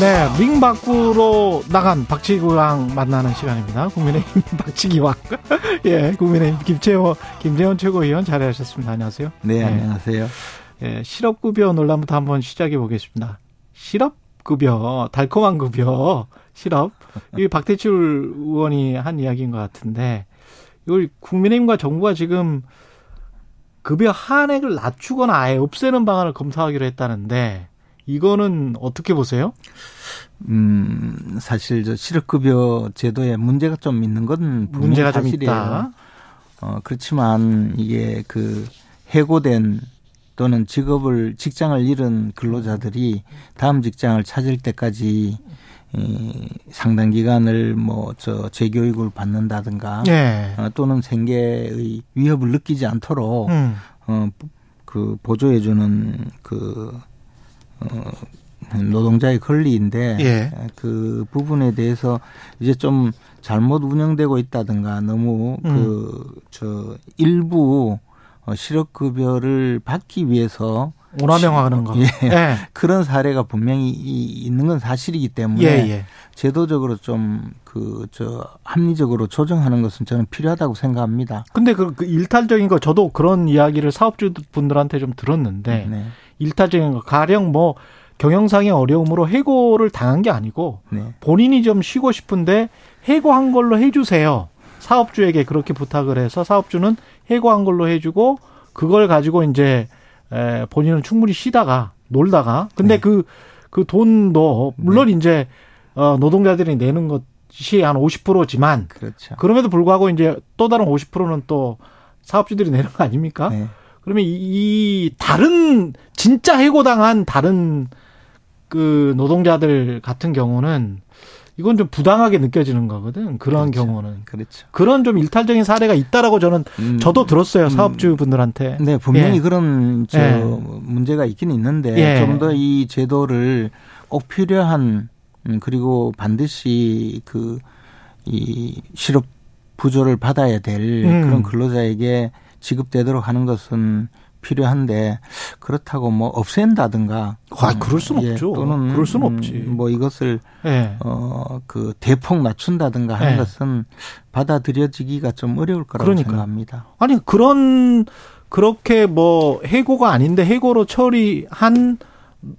네, 링 밖으로 나간 박치기왕 만나는 시간입니다. 국민의힘 박치기왕. 예, 국민의힘 김재원 최고위원 자리하셨습니다. 안녕하세요. 네, 안녕하세요. 예, 실업급여 논란부터 한번 시작해 보겠습니다. 실업급여, 달콤한 급여, 실업. 이 박대출 의원이 한 이야기인 것 같은데, 이걸 국민의힘과 정부가 지금 급여 한액을 낮추거나 아예 없애는 방안을 검토하기로 했다는데, 이거는 어떻게 보세요? 사실 저 실업급여 제도에 문제가 좀 있는 건 분명 사실이에요. 그렇지만 이게 그 해고된 또는 직장을 잃은 근로자들이 다음 직장을 찾을 때까지 상당 기간을 재교육을 받는다든가, 네, 또는 생계의 위협을 느끼지 않도록 그 보조해주는 그 노동자의 권리인데, 예, 그 부분에 대해서 이제 좀 잘못 운영되고 있다든가 너무 일부 실업급여를 받기 위해서 오남용하는 거, 예, 예, 그런 사례가 분명히 있는 건 사실이기 때문에, 예예, 제도적으로 좀 합리적으로 조정하는 것은 저는 필요하다고 생각합니다. 근데 그 일탈적인 거, 저도 그런 이야기를 사업주분들한테 좀 들었는데, 네, 일탈적인 거, 가령 경영상의 어려움으로 해고를 당한 게 아니고, 네, 본인이 좀 쉬고 싶은데 해고한 걸로 해주세요, 사업주에게 그렇게 부탁을 해서 사업주는 해고한 걸로 해주고, 그걸 가지고 이제 본인은 충분히 쉬다가 놀다가, 근데 네, 그 돈도 물론, 네, 이제 노동자들이 내는 것이 한 50%지만, 그렇죠, 그럼에도 불구하고 이제 또 다른 50%는 또 사업주들이 내는 거 아닙니까? 네. 그러면 이 다른 진짜 해고당한 다른 그 노동자들 같은 경우는 이건 좀 부당하게 느껴지는 거거든. 그런, 그렇죠, 경우는. 그렇죠. 그런 좀 일탈적인 사례가 있다라고 저도 들었어요. 사업주분들한테. 네, 분명히, 예, 그런 예, 문제가 있긴 있는데, 예, 좀 더 이 제도를 꼭 필요한, 그리고 반드시 이 실업 부조를 받아야 될 그런 근로자에게 지급되도록 하는 것은 필요한데, 그렇다고 없앤다든가, 그럴 수는, 예, 없죠. 또는 그럴 수는 없지. 이것을, 예, 대폭 낮춘다든가 하는, 예, 것은 받아들여지기가 좀 어려울 거라고, 그러니까, 생각합니다. 아니, 그렇게 해고가 아닌데 해고로 처리한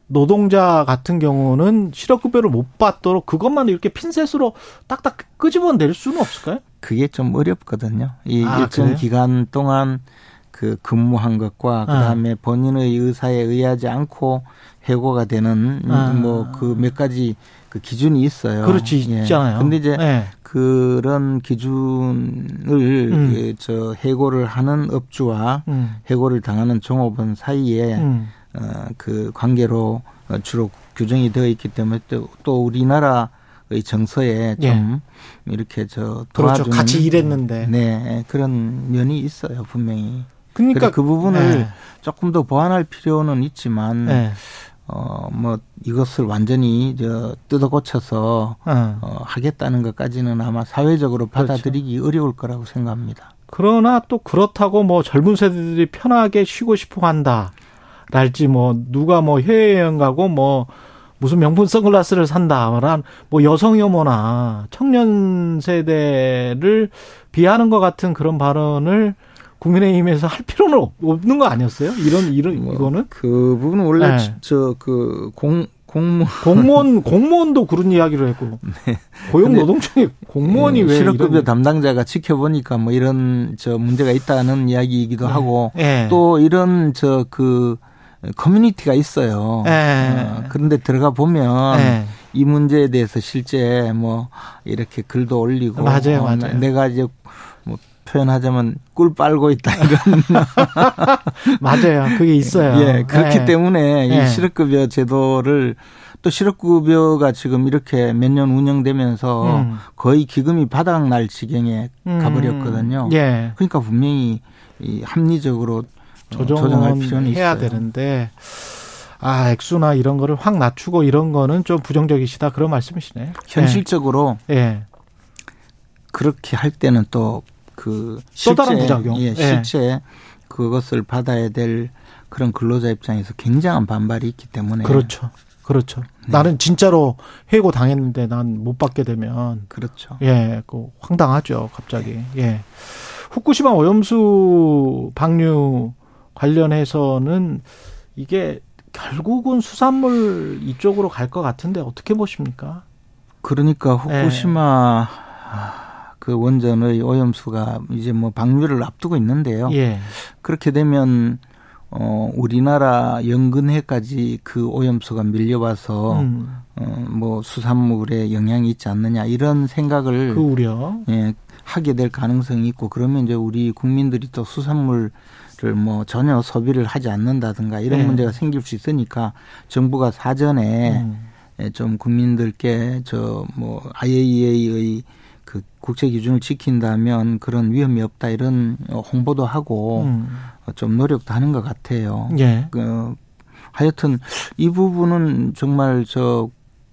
노동자 같은 경우는 실업급여를 못 받도록 그것만 이렇게 핀셋으로 딱딱 끄집어낼 수는 없을까요? 그게 좀 어렵거든요. 이 일정 기간 동안 근무한 것과 그다음에 본인의 의사에 의하지 않고 해고가 되는 몇 가지 기준이 있어요. 그렇지, 예, 있잖아요. 근데 이제, 네, 그런 기준을 해고를 하는 업주와 해고를 당하는 종업원 사이에 관계로 주로 규정이 되어 있기 때문에 또 우리나라 의 정서에 좀, 예, 이렇게 도와주는, 그렇죠, 같이 일했는데, 네, 그런 면이 있어요, 분명히. 그러니까 그 부분을, 예, 조금 더 보완할 필요는 있지만, 예, 이것을 완전히 뜯어고쳐서 하겠다는 것까지는 아마 사회적으로 받아들이기, 그렇죠, 어려울 거라고 생각합니다. 그러나 또 그렇다고 젊은 세대들이 편하게 쉬고 싶어 한다랄지, 누가 해외여행 가고 무슨 명품 선글라스를 산다란 여성 혐오나 청년 세대를 비하는 것 같은 그런 발언을 국민의힘에서 할 필요는 없는 거 아니었어요? 이거는 그 부분은 원래, 네, 공무원도 그런 이야기를 했고, 네, 고용노동청의 공무원이 왜 실업급여 담당자가 지켜보니까 이런 문제가 있다는 이야기이기도, 네, 하고, 네, 또 이런 커뮤니티가 있어요. 그런데 들어가 보면, 에, 이 문제에 대해서 실제 이렇게 글도 올리고, 맞아요, 맞아요, 내가 이제 표현하자면 꿀 빨고 있다, 이런. 맞아요, 그게 있어요. 예, 그렇기 때문에 이 실업급여 제도를 또 실업급여가 지금 이렇게 몇 년 운영되면서 거의 기금이 바닥날 지경에 가버렸거든요. 예. 그러니까 분명히 이 합리적으로 조정할 필요는 해야 있어요. 되는데 아 액수나 이런 거를 확 낮추고 이런 거는 좀 부정적이시다 그런 말씀이시네. 현실적으로 예. 그렇게 할 때는 또 그 또 다른 부작용. 예, 실제 예. 그것을 받아야 될 그런 근로자 입장에서 굉장한 반발이 있기 때문에 그렇죠. 그렇죠. 네. 나는 진짜로 해고 당했는데 난 못 받게 되면 그렇죠. 예, 그 황당하죠. 갑자기. 네. 예. 후쿠시마 오염수 방류 관련해서는 이게 결국은 수산물 이쪽으로 갈 것 같은데 어떻게 보십니까? 그러니까 후쿠시마 예. 그 원전의 오염수가 이제 뭐 방류를 앞두고 있는데요. 예. 그렇게 되면 우리나라 연근해까지 그 오염수가 밀려와서 뭐 수산물에 영향이 있지 않느냐 이런 생각을 그 우려 예. 하게 될 가능성이 있고 그러면 이제 우리 국민들이 또 수산물을 뭐 전혀 소비를 하지 않는다든가 이런 네. 문제가 생길 수 있으니까 정부가 사전에 좀 국민들께 저 뭐 IAEA의 그 국제 기준을 지킨다면 그런 위험이 없다 이런 홍보도 하고 좀 노력도 하는 것 같아요. 네. 하여튼 이 부분은 정말 저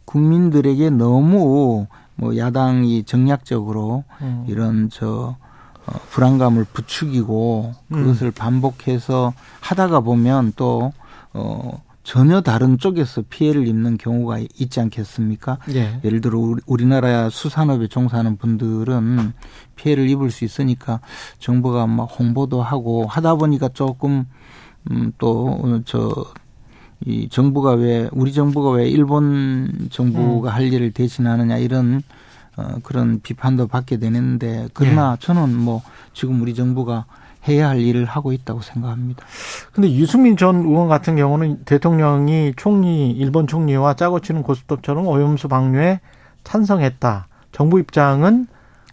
국민들에게 너무 뭐 야당이 정략적으로 이런 저 불안감을 부추기고 그것을 반복해서 하다가 보면 또 전혀 다른 쪽에서 피해를 입는 경우가 있지 않겠습니까? 예. 예를 들어 우리나라 수산업에 종사하는 분들은 피해를 입을 수 있으니까 정부가 막 홍보도 하고 하다 보니까 조금 또 저 이 정부가 왜 우리 정부가 왜 일본 정부가 할 일을 대신하느냐 이런 그런 비판도 받게 되는데 그러나 예. 저는 뭐 지금 우리 정부가 해야 할 일을 하고 있다고 생각합니다. 그런데 유승민 전 의원 같은 경우는 대통령이 총리 일본 총리와 짜고 치는 고스톱처럼 오염수 방류에 찬성했다. 정부 입장은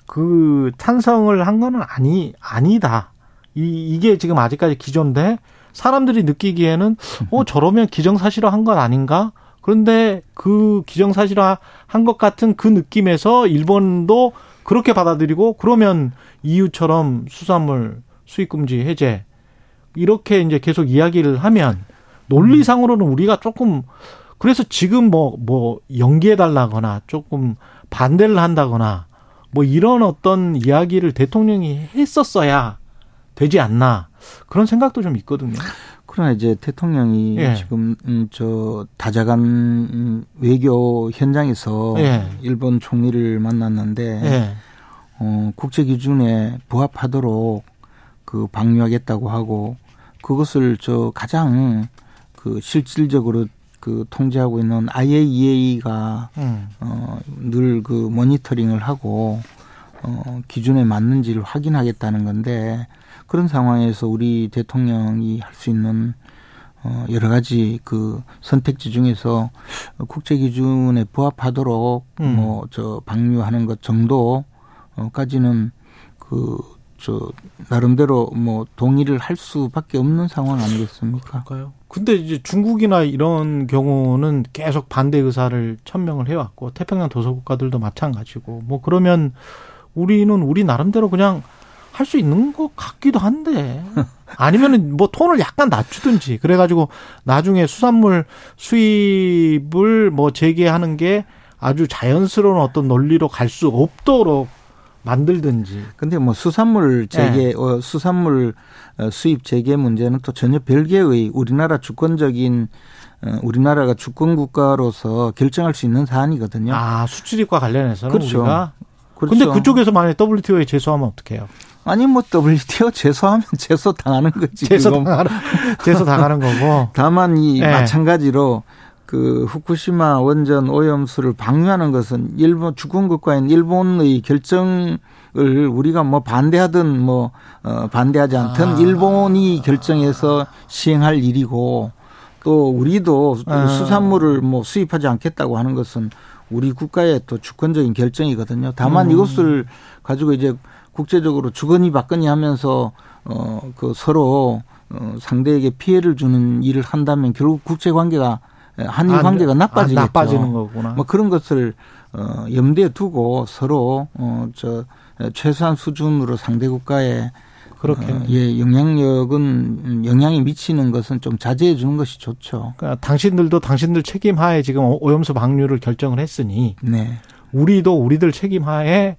그 찬성을 한 건 아니다. 이게 지금 아직까지 기존데. 사람들이 느끼기에는 저러면 기정사실화한 건 아닌가? 그런데 그 기정사실화한 것 같은 그 느낌에서 일본도 그렇게 받아들이고 그러면 EU처럼 수산물 수입금지 해제 이렇게 이제 계속 이야기를 하면 논리상으로는 우리가 조금 그래서 지금 뭐 연기해달라거나 조금 반대를 한다거나 뭐 이런 어떤 이야기를 대통령이 했었어야 되지 않나 그런 생각도 좀 있거든요. 그러나 이제 대통령이 예. 지금 저 다자간 외교 현장에서 예. 일본 총리를 만났는데 예. 국제 기준에 부합하도록 그 방류하겠다고 하고 그것을 저 가장 그 실질적으로 그 통제하고 있는 IAEA가 늘 그 모니터링을 하고 기준에 맞는지를 확인하겠다는 건데 그런 상황에서 우리 대통령이 할 수 있는 여러 가지 그 선택지 중에서 국제 기준에 부합하도록 뭐 저 방류하는 것 정도까지는 그 저 나름대로 뭐 동의를 할 수밖에 없는 상황 아니겠습니까? 그럴까요? 근데 이제 중국이나 이런 경우는 계속 반대 의사를 천명을 해왔고 태평양 도서국가들도 마찬가지고 뭐 그러면 우리는 우리 나름대로 그냥 할 수 있는 것 같기도 한데 아니면은 뭐 톤을 약간 낮추든지 그래가지고 나중에 수산물 수입을 뭐 재개하는 게 아주 자연스러운 어떤 논리로 갈 수 없도록 만들든지. 근데 뭐 수산물 재개, 네. 수산물 수입 재개 문제는 또 전혀 별개의 우리나라 주권적인 우리나라가 주권 국가로서 결정할 수 있는 사안이거든요. 아 수출입과 관련해서는 그렇죠. 우리가. 그런데 그렇죠. 그쪽에서 만약에 WTO에 제소하면 어떡해요? 아니 뭐 WTO 제소하면 제소 당하는 거지. 제소 당하는 거고. 다만 이 네. 마찬가지로 그 후쿠시마 원전 오염수를 방류하는 것은 일본 주권 국가인 일본의 결정을 우리가 뭐 반대하든 뭐 반대하지 않든 일본이 결정해서 시행할 일이고 또 우리도 수산물을 뭐 수입하지 않겠다고 하는 것은 우리 국가의 또 주권적인 결정이거든요. 다만 이것을 가지고 이제 국제적으로 주거니 받거니 하면서 그 서로 상대에게 피해를 주는 일을 한다면 결국 국제 관계가 한일 관계가 나빠지겠죠. 나빠지는 거구나. 뭐 그런 것을 염두에 두고 서로 최소한 수준으로 상대 국가에 그렇게 예 영향력은 영향이 미치는 것은 좀 자제해 주는 것이 좋죠. 그러니까 당신들도 당신들 책임하에 지금 오염수 방류를 결정을 했으니 네. 우리도 우리들 책임하에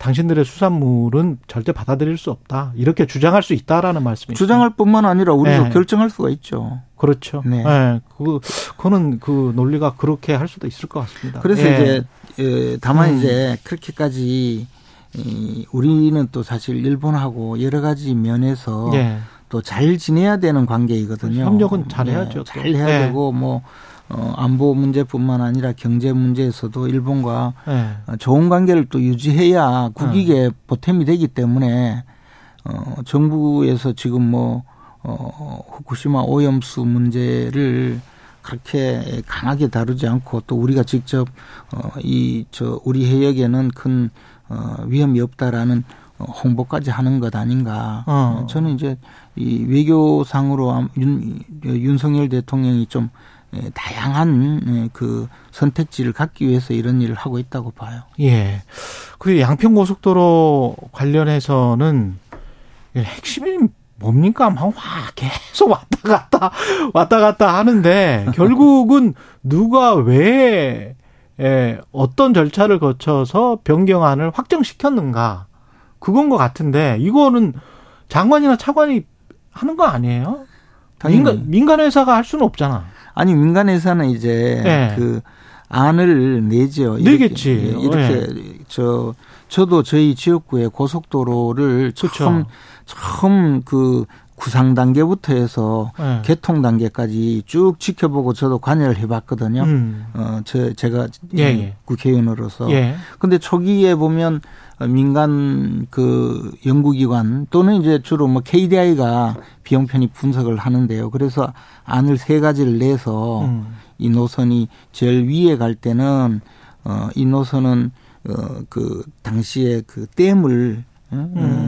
당신들의 수산물은 절대 받아들일 수 없다. 이렇게 주장할 수 있다라는 말씀이죠. 주장할 뿐만 아니라 우리도 네. 결정할 수가 있죠. 그렇죠. 네. 네. 그거는 그 논리가 그렇게 할 수도 있을 것 같습니다. 그래서 네. 이제 다만 이제 그렇게까지 우리는 또 사실 일본하고 여러 가지 면에서 네. 또 잘 지내야 되는 관계이거든요. 협력은 잘해야죠. 네. 잘해야 네. 되고 뭐 안보 문제뿐만 아니라 경제 문제에서도 일본과 네. 좋은 관계를 또 유지해야 국익에 보탬이 되기 때문에 정부에서 지금 뭐 후쿠시마 오염수 문제를 그렇게 강하게 다루지 않고 또 우리가 직접 우리 해역에는 큰 위험이 없다라는 홍보까지 하는 것 아닌가. 저는 이제 이 외교상으로 윤석열 대통령이 좀 다양한 그 선택지를 갖기 위해서 이런 일을 하고 있다고 봐요. 예. 그리고 양평고속도로 관련해서는 핵심이 뭡니까? 막 계속 왔다 갔다 하는데 결국은 누가 왜 어떤 절차를 거쳐서 변경안을 확정시켰는가. 그건 것 같은데 이거는 장관이나 차관이 하는 거 아니에요? 민간회사가 할 수는 없잖아. 아니, 민간회사는 이제 네. 그 안을 내죠. 내겠지. 이렇게 네. 저도 저희 지역구에 고속도로를 처음 그 구상 단계부터 해서 네. 개통 단계까지 쭉 지켜보고 저도 관여를 해봤거든요. 제가 국회의원으로서. 근데 초기에 보면 민간 그 연구기관 또는 이제 주로 뭐 KDI가 비용 편입 분석을 하는데요. 그래서 안을 세 가지를 내서 이 노선이 제일 위에 갈 때는 이 노선은 그 당시에 그 댐을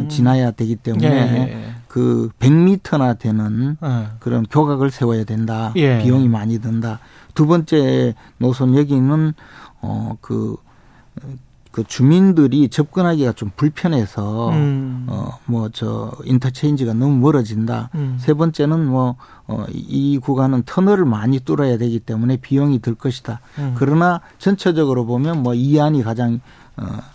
지나야 되기 때문에 그 100m나 되는 그런 교각을 세워야 된다. 비용이 많이 든다. 두 번째 노선 여기는 그 주민들이 접근하기가 좀 불편해서 인터체인지가 너무 멀어진다. 세 번째는 이 구간은 터널을 많이 뚫어야 되기 때문에 비용이 들 것이다. 그러나 전체적으로 보면 이 안이 가장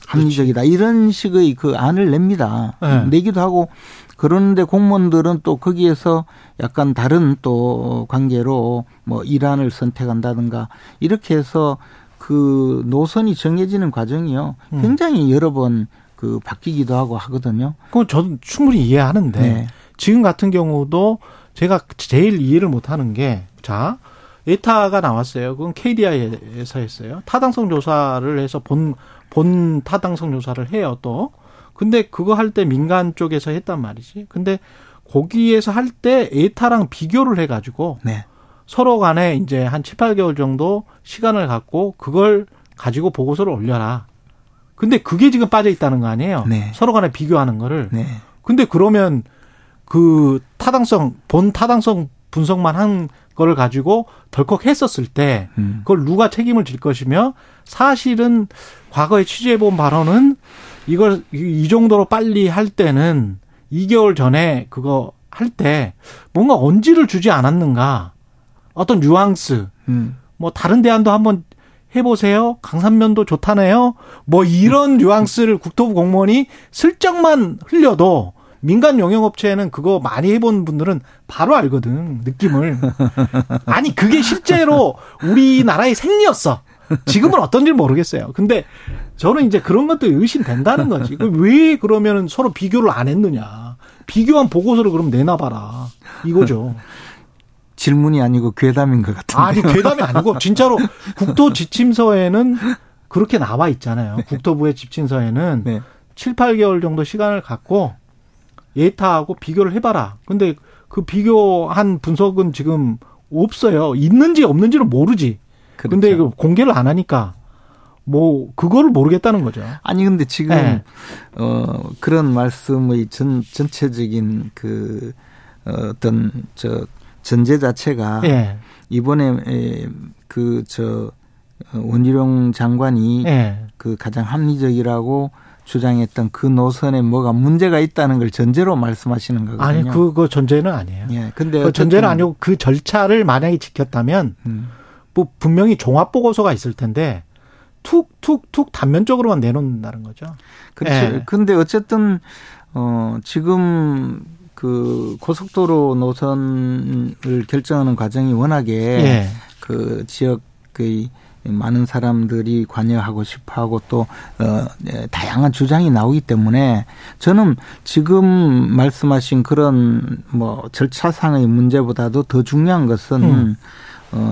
합리적이다. 그렇지. 이런 식의 그 안을 냅니다. 네. 내기도 하고 그런데 공무원들은 또 거기에서 약간 다른 또 관계로 이란을 선택한다든가 이렇게 해서 그 노선이 정해지는 과정이요. 굉장히 여러 번 그 바뀌기도 하고 하거든요. 그건 저도 충분히 이해하는데 네. 지금 같은 경우도 제가 제일 이해를 못하는 게 에타가 나왔어요. 그건 KDI에서 했어요. 타당성 조사를 해서 본 타당성 조사를 해요 또. 근데 그거 할 때 민간 쪽에서 했단 말이지. 근데 거기에서 할 때 에타랑 비교를 해가지고 네. 서로 간에 이제 한 7, 8개월 정도 시간을 갖고 그걸 가지고 보고서를 올려라. 근데 그게 지금 빠져 있다는 거 아니에요? 네. 서로 간에 비교하는 거를. 네. 근데 그러면 그 본 타당성 분석만 한 거를 가지고 덜컥 했었을 때 그걸 누가 책임을 질 것이며 사실은 과거에 취재해본 발언은 이걸 이 정도로 빨리 할 때는 2개월 전에 그거 할 때 뭔가 언지를 주지 않았는가. 어떤 뉘앙스, 다른 대안도 한번 해보세요. 강산면도 좋다네요. 이런 뉘앙스를 국토부 공무원이 슬쩍만 흘려도 민간 영영업체에는 그거 많이 해본 분들은 바로 알거든, 느낌을. 아니, 그게 실제로 우리나라의 생리였어. 지금은 어떤지 모르겠어요. 근데 저는 이제 그런 것도 의심된다는 거지. 왜 그러면 서로 비교를 안 했느냐. 비교한 보고서를 그럼 내놔봐라. 이거죠. 질문이 아니고 괴담인 것 같은데. 아니, 괴담이 아니고 진짜로 국토지침서에는 그렇게 나와 있잖아요. 국토부의 지침서에는 네. 7, 8개월 정도 시간을 갖고 예타하고 비교를 해봐라. 근데 그 비교한 분석은 지금 없어요. 있는지 없는지는 모르지. 그런데 그렇죠. 공개를 안 하니까 그거를 모르겠다는 거죠. 아니, 근데 지금 네. 그런 말씀의 전체적인 그 어떤 전제 자체가 이번에 그 저 원희룡 장관이 네. 그 가장 합리적이라고 주장했던 그 노선에 뭐가 문제가 있다는 걸 전제로 말씀하시는 거거든요. 아니 그거 전제는 아니에요. 예, 근데 그 전제는 아니고 그 절차를 만약에 지켰다면 뭐 분명히 종합 보고서가 있을 텐데 툭툭툭 단면적으로만 내놓는다는 거죠. 그렇죠. 예. 근데 어쨌든 지금 그 고속도로 노선을 결정하는 과정이 워낙에 예. 그 지역의 많은 사람들이 관여하고 싶어하고 또 다양한 주장이 나오기 때문에 저는 지금 말씀하신 그런 뭐 절차상의 문제보다도 더 중요한 것은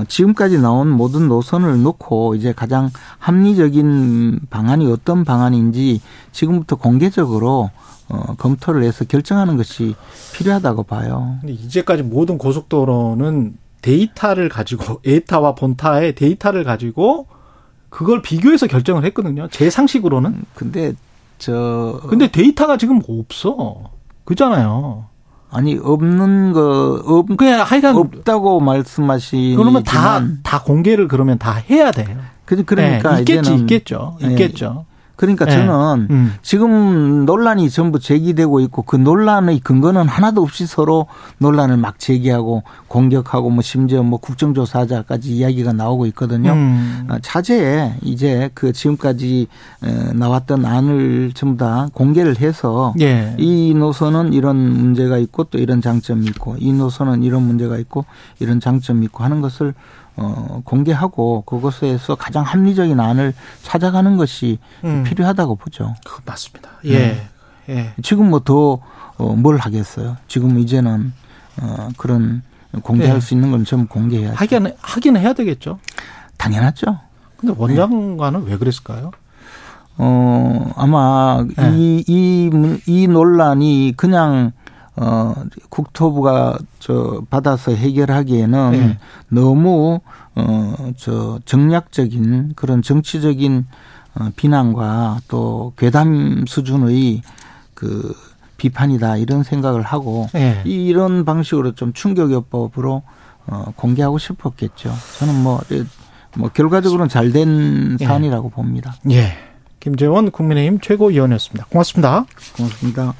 지금까지 나온 모든 노선을 놓고 이제 가장 합리적인 방안이 어떤 방안인지 지금부터 공개적으로 검토를 해서 결정하는 것이 필요하다고 봐요. 근데 이제까지 모든 고속도로는 데이터를 가지고 에타와 본타의 데이터를 가지고 그걸 비교해서 결정을 했거든요. 제 상식으로는. 근데 데이터가 지금 없어. 그잖아요. 아니 없는 거 그냥 하여간 없다고 말씀하시지만 그러면 다 공개를 그러면 다 해야 돼요. 그러니까 네, 있겠죠. 그러니까 저는 지금 논란이 전부 제기되고 있고 그 논란의 근거는 하나도 없이 서로 논란을 막 제기하고 공격하고 뭐 심지어 뭐 국정조사하자까지 이야기가 나오고 있거든요. 차제에 이제 그 지금까지 나왔던 안을 전부 다 공개를 해서 예. 이 노선은 이런 문제가 있고 또 이런 장점이 있고 이 노선은 이런 문제가 있고 이런 장점이 있고 하는 것을 공개하고 그것에서 가장 합리적인 안을 찾아가는 것이 필요하다고 보죠. 그 맞습니다. 예. 예. 지금 뭐 더 뭘 하겠어요? 지금 이제는 그런 공개할 예. 수 있는 건 좀 공개해야죠. 하긴 해야 되겠죠. 당연하죠. 근데 원장관은 예. 왜 그랬을까요? 아마 예. 이 논란이 그냥 국토부가 받아서 해결하기에는 네. 너무 정략적인 그런 정치적인 비난과 또 괴담 수준의 그 비판이다 이런 생각을 하고 네. 이런 방식으로 좀 충격요법으로 공개하고 싶었겠죠. 저는 뭐 결과적으로는 잘된 네. 사안이라고 봅니다. 예. 김재원 국민의힘 최고위원이었습니다. 고맙습니다.